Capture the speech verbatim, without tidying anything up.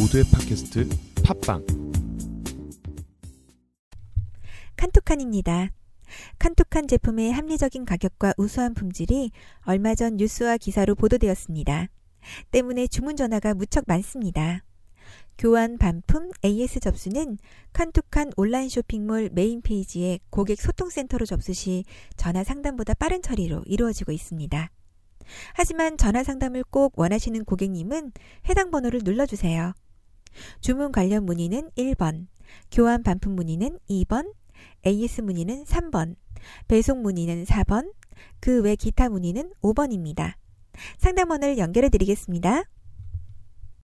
모두의 팟캐스트 팟빵 칸투칸입니다. 칸투칸 제품의 합리적인 가격과 우수한 품질이 얼마 전 뉴스와 기사로 보도되었습니다. 때문에 주문 전화가 무척 많습니다. 교환, 반품, 에이에스 접수는 칸투칸 온라인 쇼핑몰 메인 페이지에 고객 소통센터로 접수 시 전화 상담보다 빠른 처리로 이루어지고 있습니다. 하지만 전화 상담을 꼭 원하시는 고객님은 해당 번호를 눌러주세요. 주문 관련 문의는 일 번, 교환 반품 문의는 이 번, 에이에스 문의는 삼 번, 배송 문의는 사 번, 그 외 기타 문의는 오 번입니다. 상담원을 연결해 드리겠습니다.